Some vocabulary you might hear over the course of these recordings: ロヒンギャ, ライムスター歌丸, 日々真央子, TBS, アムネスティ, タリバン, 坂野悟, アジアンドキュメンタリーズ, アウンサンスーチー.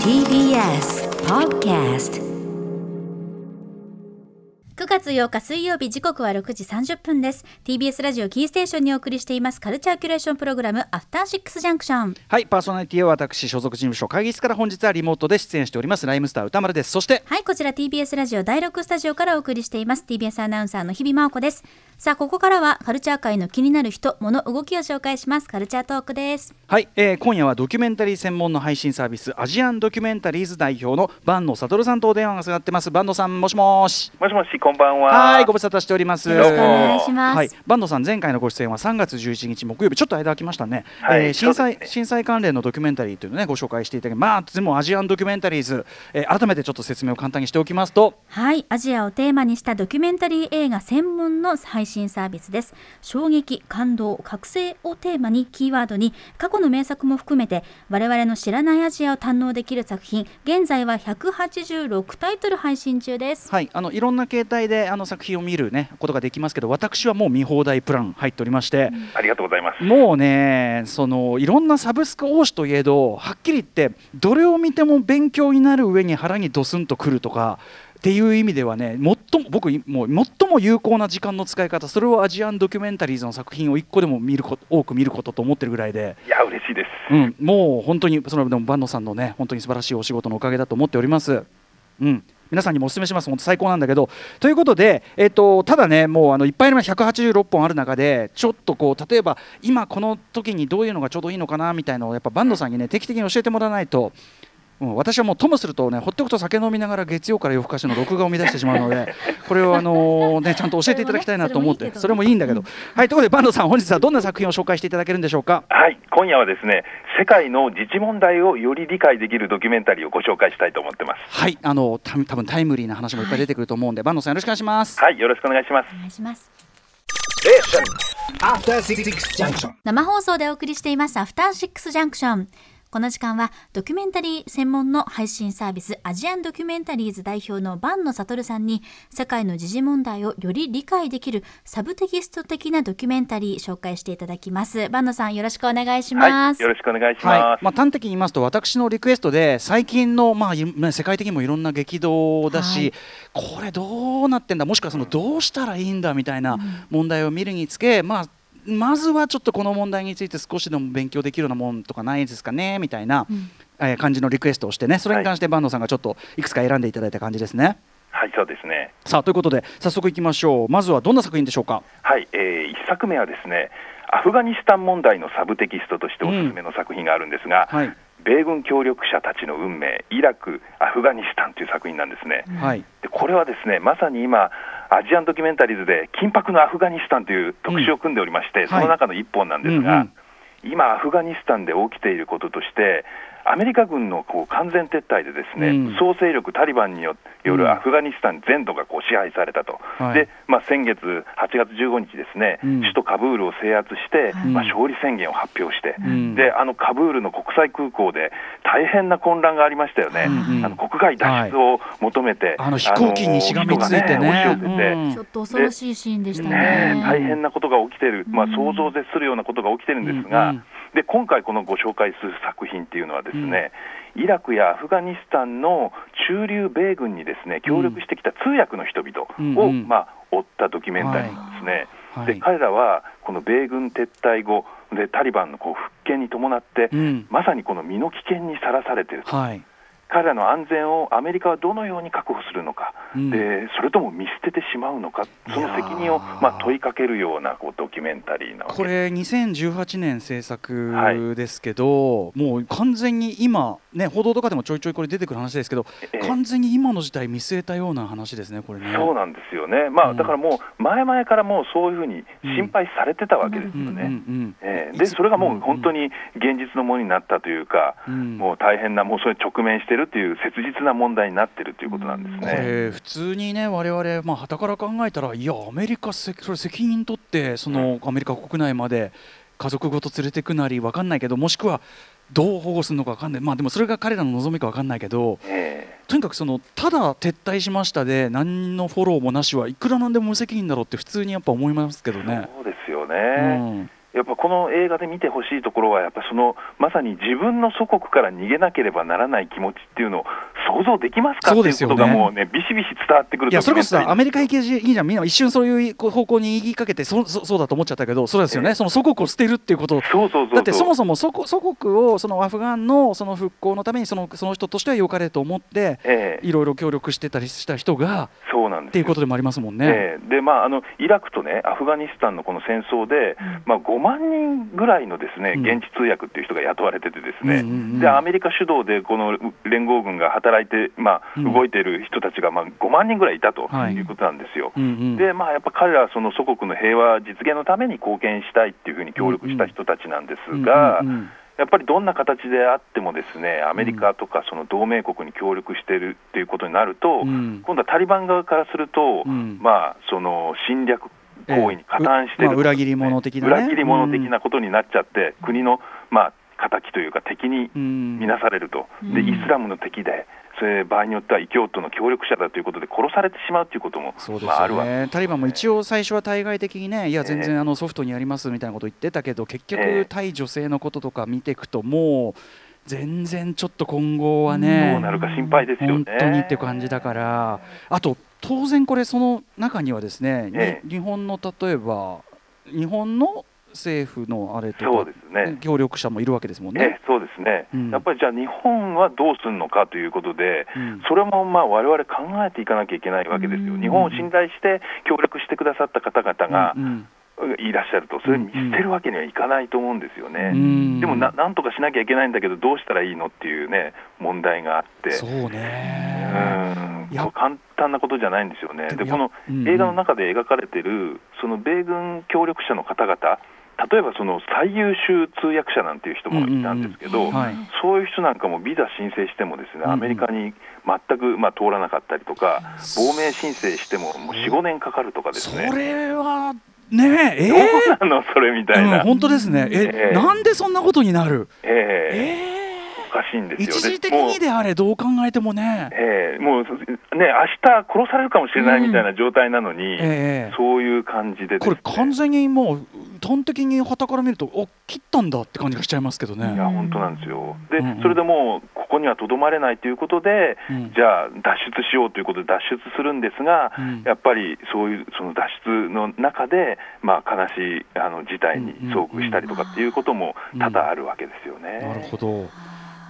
TBS Podcast。9月8日水曜日、時刻は6時30分です。 TBS ラジオキーステーションにお送りしていますカルチャーキュレーションプログラム、アフターシックスジャンクション。はい、パーソナリティは私、所属事務所会議室から本日はリモートで出演しておりますライムスター歌丸です。そしてはい、こちら TBS ラジオ第6スタジオからお送りしています TBS アナウンサーの日々真央子です。さあ、ここからはカルチャー界の気になる人、物、動きを紹介しますカルチャートークです。はい、今夜はドキュメンタリー専門の配信サービスアジアンドキュメンタリーズ代表の坂野悟さんとお電話がつながってます。坂野さん、もしもし。もしもし、こんばんは。はい、ご無沙汰しております。よろしくお願いします。はい、坂野さん、前回のご出演は3月11日木曜日、ちょっと間空きましたね。はい、震災関連のドキュメンタリーというのを、ね、ご紹介していただき、でもアジアンドキュメンタリーズ、改めてちょっと説明を簡単にしておきますと、はい、アジアをテーマにしたドキュメンタリー映画専門の配信サービスです。衝撃、感動、覚醒をテーマに、キーワードに過去の名作も含めて我々の知らないアジアを堪能できる作品、現在は186タイトル配信中です。はい、いろんな形態で作品を見る、ね、ことができますけど、私はもう見放題プラン入っておりまして、ありがとうございます。もうね、いろんなサブスク王子といえど、はっきり言ってどれを見ても勉強になる上に腹にドスンとくるとかっていう意味ではね、最も有効な時間の使い方、それをアジアンドキュメンタリーズの作品を1個でも多く見ることと思ってるぐらいで、いや嬉しいです。うん、もう本当にそのでも坂野さんのね、本当に素晴らしいお仕事のおかげだと思っております。うん。皆さんにもお勧めします。本当最高なんだけど、ということで、ただね、もういっぱい186本ある中で、ちょっとこう例えば今この時にどういうのがちょうどいいのかなみたいなのをやっぱ坂野さんにね、定期的に教えてもらわないと。私はもうともするとね、ほっておくと酒飲みながら月曜から夜更かしの録画を見出してしまうのでこれをちゃんと教えていただきたいなと思って、それもいいんだけど、はい。ということで坂野さん、本日はどんな作品を紹介していただけるんでしょうか。はい、今夜はですね、世界の自治問題をより理解できるドキュメンタリーをご紹介したいと思ってます。はい、多分タイムリーな話もいっぱい出てくると思うんで、坂野さんよろしくお願いします。はい、よろしくお願いします。お願いします。生放送でお送りしていますアフターシックスジャンクション。この時間はドキュメンタリー専門の配信サービスアジアンドキュメンタリーズ代表の坂野悟さんに、世界の時事問題をより理解できるサブテキスト的なドキュメンタリー紹介していただきます。坂野さん、よろしくお願いします。はい、よろしくお願いします。はい、端的に言いますと、私のリクエストで最近の、世界的にもいろんな激動だし、これどうなってんだ、もしくはどうしたらいいんだみたいな問題を見るにつけ、まずはちょっとこの問題について少しでも勉強できるようなもんとかないですかねみたいな感じのリクエストをしてね、それに関して坂野さんがちょっといくつか選んでいただいた感じですね。はい、そうですね。さあ、ということで早速いきましょう。まずはどんな作品でしょうか。はい、1作目はですね、アフガニスタン問題のサブテキストとしておすすめの作品があるんですが、米軍協力者たちの運命、イラク、アフガニスタンという作品なんですね。はい、でこれはですね、まさに今アジアンドキュメンタリーズで緊迫のアフガニスタンという特集を組んでおりまして、その中の一本なんですが、今アフガニスタンで起きていることとして、アメリカ軍の完全撤退でですね、総勢力タリバンによるアフガニスタン全土が支配されたと。で、先月8月15日ですね、首都カブールを制圧して、勝利宣言を発表して、でカブールの国際空港で大変な混乱がありましたよね。国外脱出を求めて、飛行機にしがみついてね、ちょっと恐ろしいシーンでした ね。大変なことが起きている、想像を絶するようなことが起きているんですが、で今回このご紹介する作品っていうのはですね、イラクやアフガニスタンの駐留米軍にですね協力してきた通訳の人々を追ったドキュメンタリーなんですね。で彼らはこの米軍撤退後でタリバンの復権に伴って、まさにこの身の危険にさらされていると。彼らの安全をアメリカはどのように確保するのか、でそれとも見捨ててしまうのか、その責任を問いかけるようなドキュメンタリーなわけです。これ2018年制作ですけど、もう完全に今、報道とかでもちょいちょいこれ出てくる話ですけど、完全に今の事態見据えたような話ですね、これね。そうなんですよね。だからもう前々からもうそういうふうに心配されてたわけですよね。でそれがもう本当に現実のものになったというか、もう大変な、もうそれ直面してっていう切実な問題になっているということなんですね。普通にね、我々傍から考えたら、いやアメリカそれ責任取ってアメリカ国内まで家族ごと連れてくなり分かんないけど、もしくはどう保護するのか分かんない、でもそれが彼らの望みか分かんないけど、とにかくただ撤退しましたで何のフォローもなしはいくらなんでも無責任だろうって普通にやっぱ思いますけどね。そうですよね。やっぱこの映画で見てほしいところはやっぱそのまさに自分の祖国から逃げなければならない気持ちっていうのを想像できますかっていうことがもうねビシビシ伝わってくる。いやそれこそアメリカ行きいいじゃん、みんな一瞬そういう方向に言いかけて そうだと思っちゃったけど、そうですよね、その祖国を捨てるっていうこと。そうだってそもそも祖国をそのアフガン の, その復興のためにその人としては良かれと思って、いろいろ協力してたりした人がそうなんですっていうことでもありますもんね、でまあ、イラクと、ね、アフガニスタンのこの戦争で、まあ、5万人ぐらいのです、ね、現地通訳っていう人が雇われててですね、でアメリカ主導でこの連合軍が働いて、まあ、動いている人たちが、まあ、5万人ぐらいいたということなんですよ、でまあ、やっぱ彼らはその祖国の平和実現のために貢献したいっていうふうに協力した人たちなんですが、やっぱりどんな形であってもですね、アメリカとかその同盟国に協力しているっていうことになると、今度はタリバン側からすると、まあその侵略行為に加担している、まあ、裏切り者的な、ね、裏切り者的なことになっちゃって、国のまあ敵というか敵に見なされると、でイスラムの敵で。それ場合によっては異教徒の協力者だということで殺されてしまうということもあるわけですね。タリバンも一応最初は対外的にね、いや全然ソフトにやりますみたいなこと言ってたけど、結局対女性のこととか見ていくともう全然ちょっと今後はねどうなるか心配ですよね、本当にって感じだから。あと当然これその中にはですね、日本の例えば日本の政府のあれとか、そうですね、協力者もいるわけですもんね。そうですね、やっぱりじゃあ日本はどうするのかということで、それもまあ我々考えていかなきゃいけないわけですよ、日本を信頼して協力してくださった方々が、いらっしゃるとそれ見捨てるわけにはいかないと思うんですよね、でも なんとかしなきゃいけないんだけどどうしたらいいのっていうね問題があって、そうね、そう簡単なことじゃないんですよね。でこの映画の中で描かれているその米軍協力者の方々、例えばその最優秀通訳者なんていう人もいたんですけど、そういう人なんかもビザ申請してもですね、アメリカに全くまあ通らなかったりとか、亡命申請しても、もう 4,5 年かかるとかですね。それはねえ、どうなのそれみたいな、本当ですね、なんでそんなことになる、おかしいんですよ。一時的にであれどう考えてもね、もうね、明日殺されるかもしれないみたいな状態なのに、そういう感じ で、ね、これ完全にもう端的に旗から見るとお切ったんだって感じがしちゃいますけどね。いや本当なんですよ。で、それでもうここにはとどまれないということで、じゃあ脱出しようということで脱出するんですが、やっぱりそういうその脱出の中で、まあ、悲しい事態に遭遇したりとかっていうことも多々あるわけですよね。なるほど。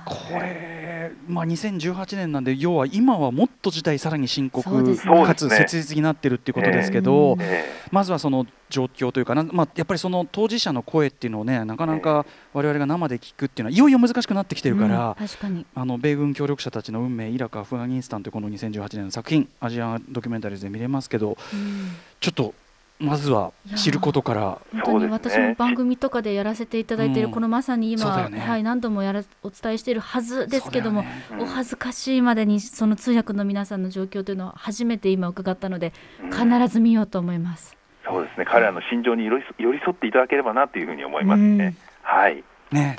これ、まあ、2018年なんで要は今はもっと事態さらに深刻、かつ切実になっているということですけど、まずはその状況というか、まあ、やっぱりその当事者の声っていうのをねなかなか我々が生で聞くっていうのはいよいよ難しくなってきてるから、確かに米軍協力者たちの運命、イラクアフガニスタンというこの2018年の作品、アジアンドキュメンタリーズで見れますけど、ちょっとまずは知ることから。本当に私も番組とかでやらせていただいているこのまさに今、はい、何度もお伝えしているはずですけども、お恥ずかしいまでにその通訳の皆さんの状況というのは初めて今伺ったので必ず見ようと思います、そうですね、彼らの心情に寄り添っていただければなというふうに思いますね、はいね、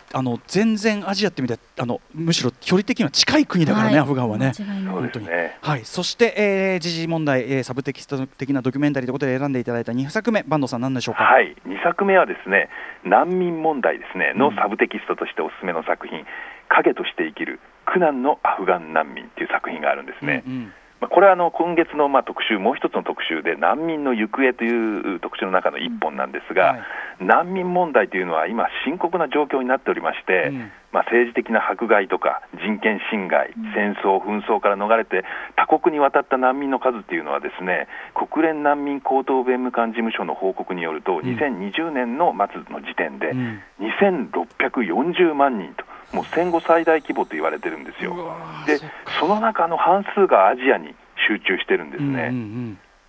全然アジアってみたい、むしろ距離的には近い国だからね、はい、アフガンはね、本当に、はい、そして、時事問題、サブテキスト的なドキュメンタリーということで選んでいただいた2作目、坂東さん何でしょうか。はい、2作目はですね、難民問題ですねのサブテキストとしておすすめの作品、影として生きる苦難のアフガン難民という作品があるんですね、まあ、これは今月のまあ特集、もう一つの特集で難民の行方という特集の中の一本なんですが、難民問題というのは今深刻な状況になっておりまして、まあ、政治的な迫害とか人権侵害、戦争紛争から逃れて他国に渡った難民の数というのはですね、国連難民高等弁務官事務所の報告によると2020年の末の時点で2640万人ともう戦後最大規模と言われてるんですよ。で、その中の半数がアジアに集中してるんですね、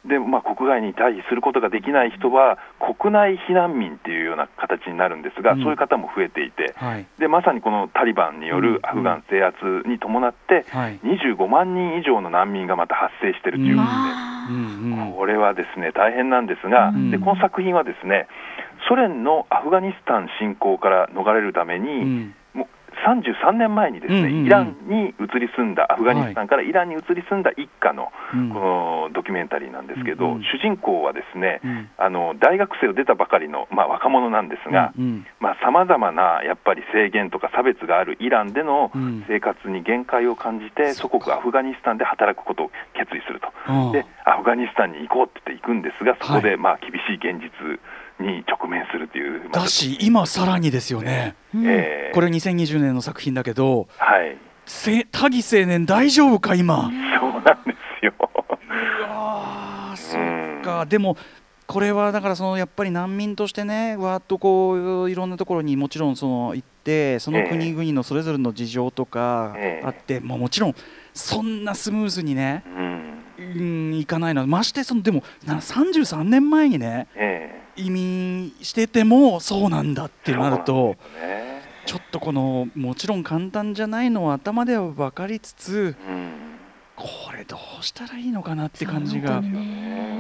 で、まあ、国外に退避することができない人は国内避難民というような形になるんですが、そういう方も増えていて、でまさにこのタリバンによるアフガン制圧に伴って25万人以上の難民がまた発生しているということで、これはですね大変なんですが、でこの作品はですね、ソ連のアフガニスタン侵攻から逃れるために、33年前にですね、イランに移り住んだ、アフガニスタンからイランに移り住んだ一家のこのドキュメンタリーなんですけど、主人公はですね、大学生を出たばかりの、若者なんですが、さまざまなやっぱり制限とか差別があるイランでの生活に限界を感じて、祖国アフガニスタンで働くことを決意すると。で、アフガニスタンに行こうって行くんですが、そこで厳しい現実に直面するという、だし今さらにですよね、これ2020年の作品だけど、タギ青年大丈夫か今。そうなんですよ。そっか。でもこれはだからそのやっぱり難民としてね、わーっとこういろんなところにもちろんその行って、その国々のそれぞれの事情とかあって、もちろんそんなスムーズにね、いかないの。ましてそのでも33年前にね、移民しててもそうなんだってなると、ちょっとこのもちろん簡単じゃないのは頭では分かりつつ、これどうしたらいいのかなって感じが。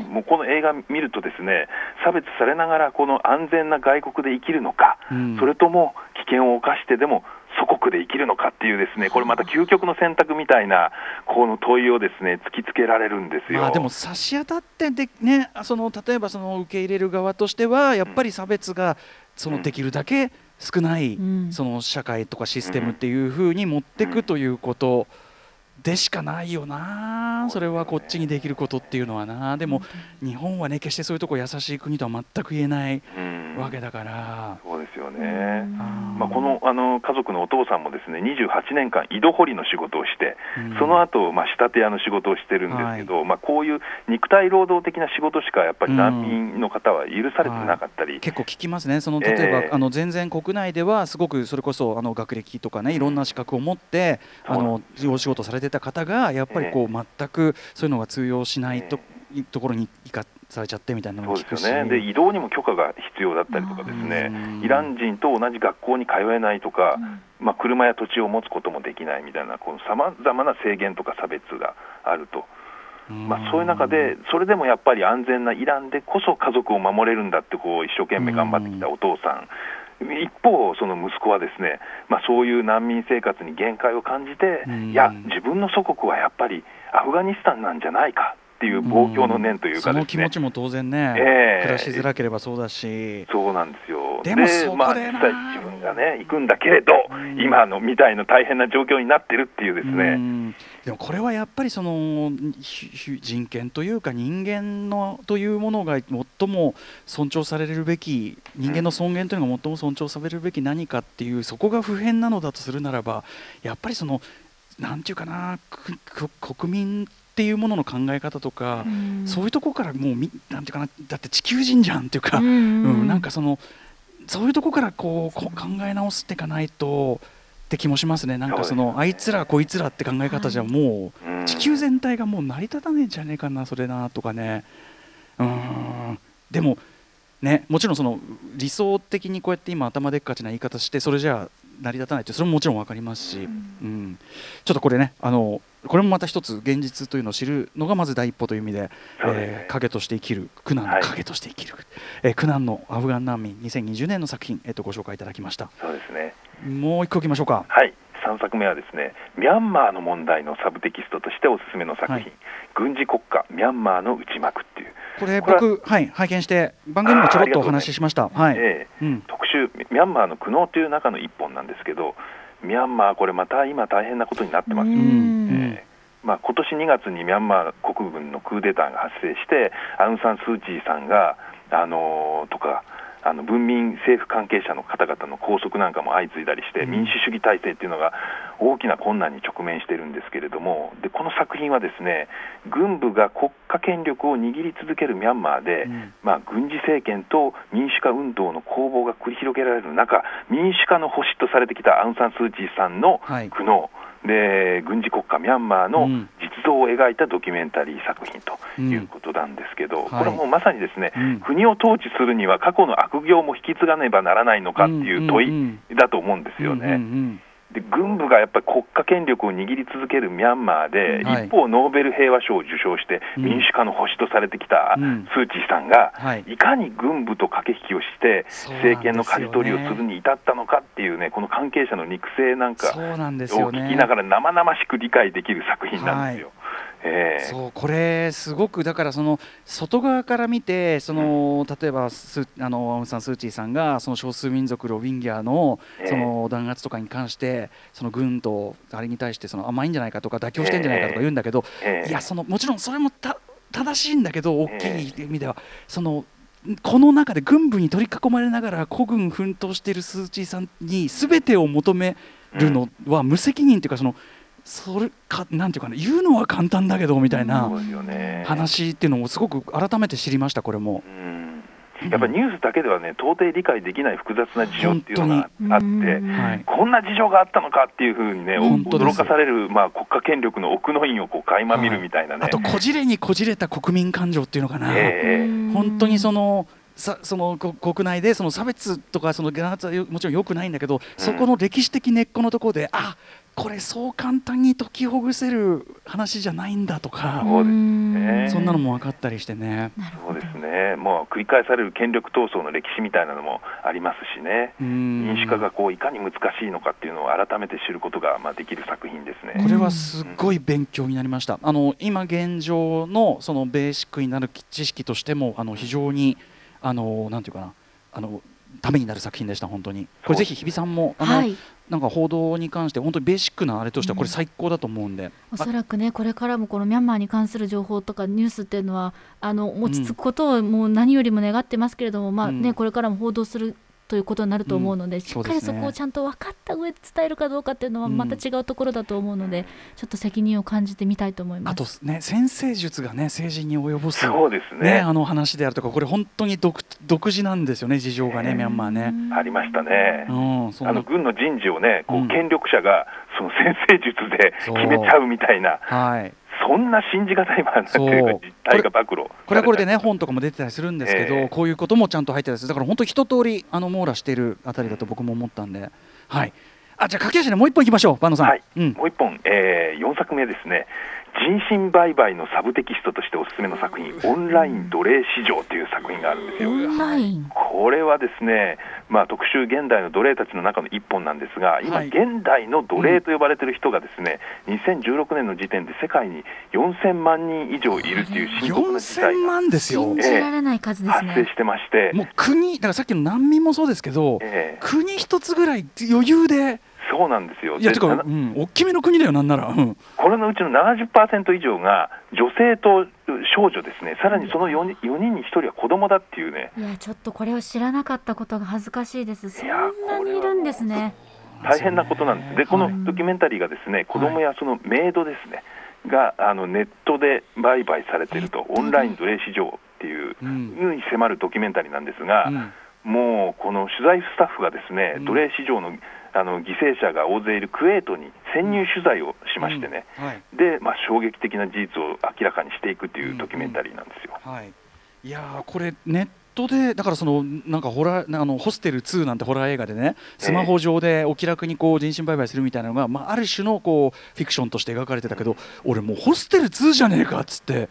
もうこの映画見るとですね、差別されながらこの安全な外国で生きるのか、それとも危険を冒してでも祖国で生きるのかっていうですね、これまた究極の選択みたいなこの問いをですね突きつけられるんですよ。でも差し当たってで、ね、その例えばその受け入れる側としてはやっぱり差別がそのできるだけ少ない、その社会とかシステムっていう風に持ってくということでしかないよな、それはこっちにできることっていうのはな。でも日本はね、決してそういうとこ優しい国とは全く言えないわけだから、そうですよね。この、家族のお父さんもですね、28年間井戸掘りの仕事をして、その後、仕立て屋の仕事をしてるんですけど、こういう肉体労働的な仕事しかやっぱり難民の方は許されてなかったり、結構聞きますね。その例えば、全然国内ではすごくそれこそ学歴とかね、いろんな資格を持ってお仕事されてた方がやっぱりこう、全くそういうのが通用しないと、ところに行かされちゃってみたいなのも聞くし、そうですよね。で、移動にも許可が必要だったりとかですね、イラン人と同じ学校に通えないとか、車や土地を持つこともできないみたいな、さまざまな制限とか差別があると、そういう中でそれでもやっぱり安全なイランでこそ家族を守れるんだって一生懸命頑張ってきたお父さん、一方その息子はですね、そういう難民生活に限界を感じて、いや自分の祖国はやっぱりアフガニスタンなんじゃないかっていう望郷の念というかですね、その気持ちも当然ね、暮らしづらければそうだし、そうなんですよ。でもそこでな、実際自分がね行くんだけれど、今のみたいな大変な状況になってるっていうですね、でもこれはやっぱりその人権というか人間のというものが最も尊重されるべき、人間の尊厳というのが最も尊重されるべき何かっていう、そこが不変なのだとするならば、やっぱりそのなんていうかな、国民っていうものの考え方とか、そういうとこからもうなんていうかな、だって地球人じゃんっていうか、なんかそのそういうとこからこう考え直していかないとって気もしますね。なんかそのあいつらこいつらって考え方じゃもう地球全体がもう成り立たねえんじゃねえかな、それなとかね。でもね、もちろんその理想的にこうやって今頭でっかちな言い方して、それじゃあ成り立たないって、それももちろん分かりますし、ちょっとこれね、これもまた一つ現実というのを知るのがまず第一歩という意味で、影として生きる苦難の影として生きる、苦難のアフガン難民、2020年の作品、ご紹介いただきました。そうですね。もう一個いきましょうか。3作目はですね、ミャンマーの問題のサブテキストとしておすすめの作品、軍事国家ミャンマーの内幕っていう、これ僕拝見して番組にもちょろっとお話ししました。特集ミャンマーの苦悩という中の一本なんですけど、ミャンマーこれまた今大変なことになってますよ。今年2月にミャンマー国軍のクーデターが発生して、アウンサンスーチーさんがとか文民政府関係者の方々の拘束なんかも相次いだりして、民主主義体制っていうのが大きな困難に直面しているんですけれども、でこの作品はですね、軍部が国家権力を握り続けるミャンマーで、軍事政権と民主化運動の攻防が繰り広げられる中、民主化の星とされてきたアウンサンスーチーさんの苦悩、で軍事国家ミャンマーの実像を描いたドキュメンタリー作品ということなんですけど、これもまさにですね、国を統治するには過去の悪行も引き継がねばならないのかっていう問いだと思うんですよね。で軍部がやっぱり国家権力を握り続けるミャンマーで、はい、一方ノーベル平和賞を受賞して民主化の星とされてきたスー・チーさんが、いかに軍部と駆け引きをして政権の舵取りをするに至ったのかっていうね、この関係者の肉声なんかを聞きながら生々しく理解できる作品なんですよ、はい。そう、これすごくだからその外側から見てその、うん、例えばアウンサンスーチーさんがその少数民族ロヒンギャ の弾圧とかに関してその軍とあれに対してその甘いんじゃないかとか妥協してんじゃないかとか言うんだけど、いやそのもちろんそれも正しいんだけど、大きい意味ではそのこの中で軍部に取り囲まれながら孤軍奮闘しているスーチーさんに全てを求めるのは無責任というか、そのそれかなんていうかね、言うのは簡単だけどみたいな話っていうのをすごく改めて知りました。これもやっぱりニュースだけではね、到底理解できない複雑な事情っていうのがあって、はい、こんな事情があったのかっていうふうにね、驚かされる、まあ、国家権力の奥の院をこう垣間見るみたいなね、はい、あとこじれにこじれた国民感情っていうのかな、本当にその国内でその差別とかその弾圧はもちろん良くないんだけど、そこの歴史的根っこのところで、あ、これそう簡単に解きほぐせる話じゃないんだとか、そうですね、そんなのも分かったりしてね。そうですね、もう繰り返される権力闘争の歴史みたいなのもありますしね、民主化がこういかに難しいのかっていうのを改めて知ることがまあできる作品ですね。これはすごい勉強になりました。今現状のそのベーシックになる知識としても非常になんていうかな、ためになる作品でした。本当にこれぜひ日比さんもはい、なんか報道に関して本当にベーシックなあれとしてはこれ最高だと思うんで、おそらくねこれからもこのミャンマーに関する情報とかニュースっていうのは落ち着くことをもう何よりも願ってますけれども、まあね、これからも報道するということになると思うので、しっかりそこをちゃんと分かった上で伝えるかどうかっていうのはまた違うところだと思うので、ちょっと責任を感じてみたいと思います。あとね、先生術がね政治に及ぼす、そうですね、ね、話であるとか、これ本当に独自なんですよね、事情がね、ミャンマーねありましたね、そう軍の人事をねこう権力者がその先生術で決めちゃうみたいな、はい、そんな信じがたいなというか実態が暴露、これはこれでね本とかも出てたりするんですけど、こういうこともちゃんと入ってたりする。だから本当一通り網羅しているあたりだと僕も思ったんで、はい。じゃあ駆け足でもう一本いきましょう、バンドさん、はい、もう一本、4作目ですね。人身売買のサブテキストとしておすすめの作品、オンライン奴隷市場という作品があるんですよ。これはですね、まあ、特集現代の奴隷たちの中の一本なんですが、今現代の奴隷と呼ばれている人がですね、2016年の時点で世界に4000万人以上いるという深刻な事態が、4000万ですよ、信じられない数ですね、発生してまして、もう国だから、さっきの難民もそうですけど、国一つぐらい余裕で、そうなんですよ。いや、てか、大きめの国だよ、なんなら、これのうちの 70% 以上が女性と少女ですね。さらにその4人に1人は子供だっていうね。いや、ちょっとこれを知らなかったことが恥ずかしいです。そんなにいるんですね。大変なことなんです。で、このドキュメンタリーがですね、子供やそのメイドですねがネットで売買されていると、オンライン奴隷市場っていうに迫るドキュメンタリーなんですが、もうこの取材スタッフがですね、奴隷市場の犠牲者が大勢いるクウェートに潜入取材をしましてね、で、まあ、衝撃的な事実を明らかにしていくというドキュメンタリーなんですよ、はい、いや、これネットでだからそのなんかホステル2なんてホラー映画でね、スマホ上でお気楽にこう人身売買するみたいなのが、まあ、ある種のこうフィクションとして描かれてたけど、俺もうホステル2じゃねえかっつって、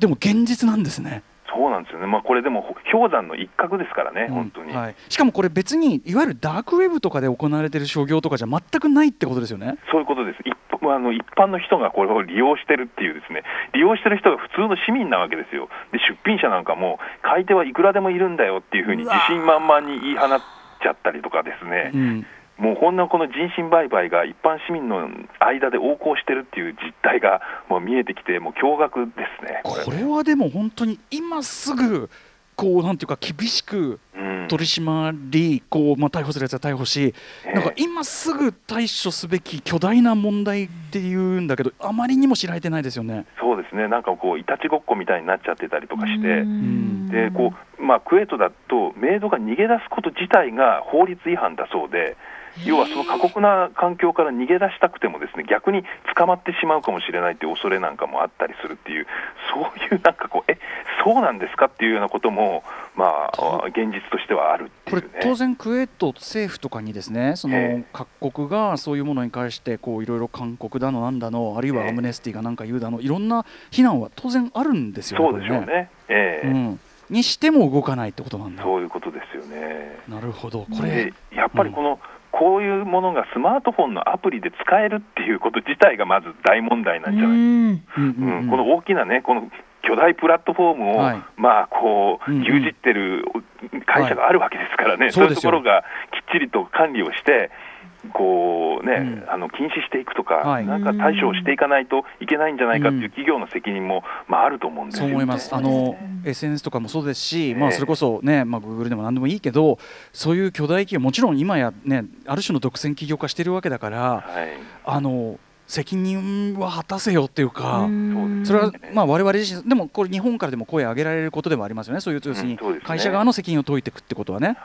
でも現実なんですね。そうなんですよね、まあ、これでも氷山の一角ですからね、本当に、はい、しかもこれ別にいわゆるダークウェブとかで行われている商業とかじゃ全くないってことですよね。そういうことです。一般の人がこれを利用してるっていうですね、利用してる人が普通の市民なわけですよ。で、出品者なんかも買い手はいくらでもいるんだよっていうふうに自信満々に言い放っちゃったりとかですね、もうこの人身売買が一般市民の間で横行してるっていう実態がもう見えてきて、もう驚愕ですね。これはでも本当に今すぐこうなんていうか厳しく取り締まり、こうまあ逮捕するやつは逮捕し、なんか今すぐ対処すべき巨大な問題っていうんだけど、あまりにも知られてないですよね。そうですね、なんかこういたちごっこみたいになっちゃってたりとかして、で、こう、まあ、クウェートだとメイドが逃げ出すこと自体が法律違反だそうで、要はその過酷な環境から逃げ出したくてもですね、逆に捕まってしまうかもしれないという恐れなんかもあったりするっていう、そういうなんかこうそうなんですかっていうようなことも、まあ、現実としてはあるっていう、ね、これ当然クウェート政府とかにですね、その各国がそういうものに関してこういろいろ勧告だのなんだの、あるいはアムネスティがなんか言うだの、いろんな非難は当然あるんですよね。そうでしょうね、うんにしても動かないってことなんだ。そういうことですよね。なるほど。これやっぱりこの、こういうものがスマートフォンのアプリで使えるっていうこと自体がまず大問題なんじゃないですか。この大きなね、この巨大プラットフォームを、まあこう牛耳ってる会社があるわけですからね、そういうところがきっちりと管理をしてこうね、禁止していくとか、なんか対処をしていかないといけないんじゃないかっていう企業の責任も、まあ、あると思うんですよね。そう思います。SNS とかもそうですし、まあ、それこそ、ね、まあ、Google でも何でもいいけど、そういう巨大企業もちろん今や、ね、ある種の独占企業化しているわけだから、責任は果たせよっていうか、それはまあ我々自身でもこれ日本からでも声を上げられることでもありますよね。そういう要するに会社側の責任を解いていくってことはね、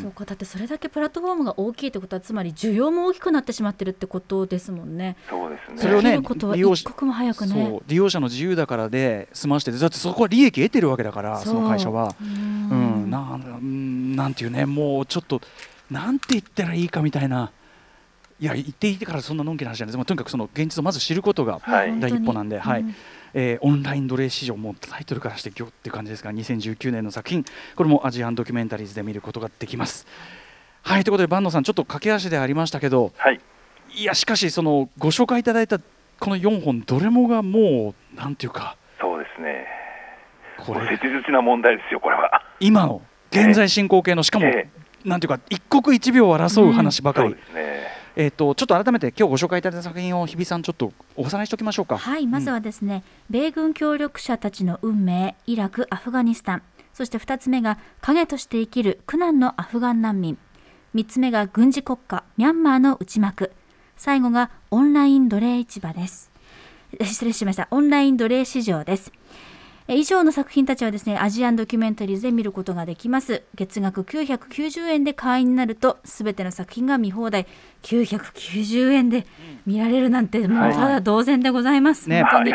そうか。だってそれだけプラットフォームが大きいってことは、つまり需要も大きくなってしまってるってことですもんね。そうですね。それをね、一刻も早くね、利用者の自由だからで済まして、だってそこは利益得てるわけだから、その会社はなんていうね、もうちょっとなんて言ったらいいかみたいな、いや言っていてからそんなのんきな話じゃないです。とにかくその現実をまず知ることが第一歩なんで、オンライン奴隷市場、もうタイトルからしてギョっていう感じですが、2019年の作品、これもアジアンドキュメンタリーズで見ることができます。はい、ということで伴野さん、ちょっと駆け足でありましたけど、いやしかしそのご紹介いただいたこの4本どれもがもうなんていうか、そうですね、これ切実な問題ですよ。これは今の現在進行形の、しかもなんていうか一刻一秒を争う話ばかり、そうですね。ちょっと改めて今日ご紹介いただいた作品を日比さん、ちょっとおさらいしておきましょうか。はい、まずはですね、米軍協力者たちの運命、イラク・アフガニスタン、そして2つ目が影として生きる苦難のアフガン難民、3つ目が軍事国家ミャンマーの内幕、最後がオンライン奴隷市場です。失礼しました、オンライン奴隷市場です。以上の作品たちはですね、アジアンドキュメンタリーズで見ることができます。月額990円で会員になるとすべての作品が見放題、990円で見られるなんて、もうただ同然でございます、本当に。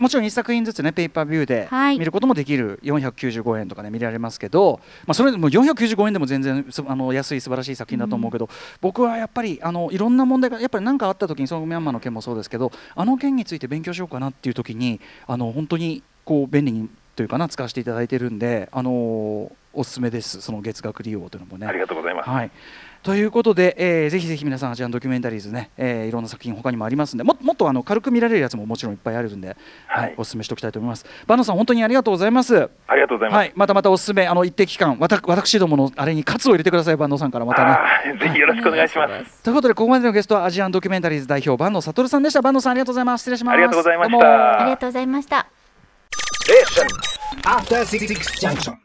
もちろん1作品ずつね、ペーパービューで見ることもできる、495円とかね見られますけど、まあ、それでも495円でも全然安い素晴らしい作品だと思うけど、僕はやっぱりいろんな問題がやっぱり何かあった時に、そのミャンマーの件もそうですけど、あの件について勉強しようかなっていう時に本当にこう便利にというかな、使わせていただいてるんで、おすすめです、その月額利用というのもね。ありがとうございます、ということで、ぜひぜひ皆さんアジアンドキュメンタリーズね、いろんな作品他にもありますんで、もっと軽く見られるやつももちろんいっぱいあるんで、おすすめしておきたいと思います。伴野さん、本当にありがとうございます。ありがとうございます、またおすすめ、一定期間私どものあれにカツを入れてください。伴野さんからまたね、ぜひよろしくお願いします、ということで、ここまでのゲストはアジアンドキュメンタリーズ代表伴野悟さんでした。伴野さん、ありがとうございます。失礼します。ありがとうございました。After 66 junction.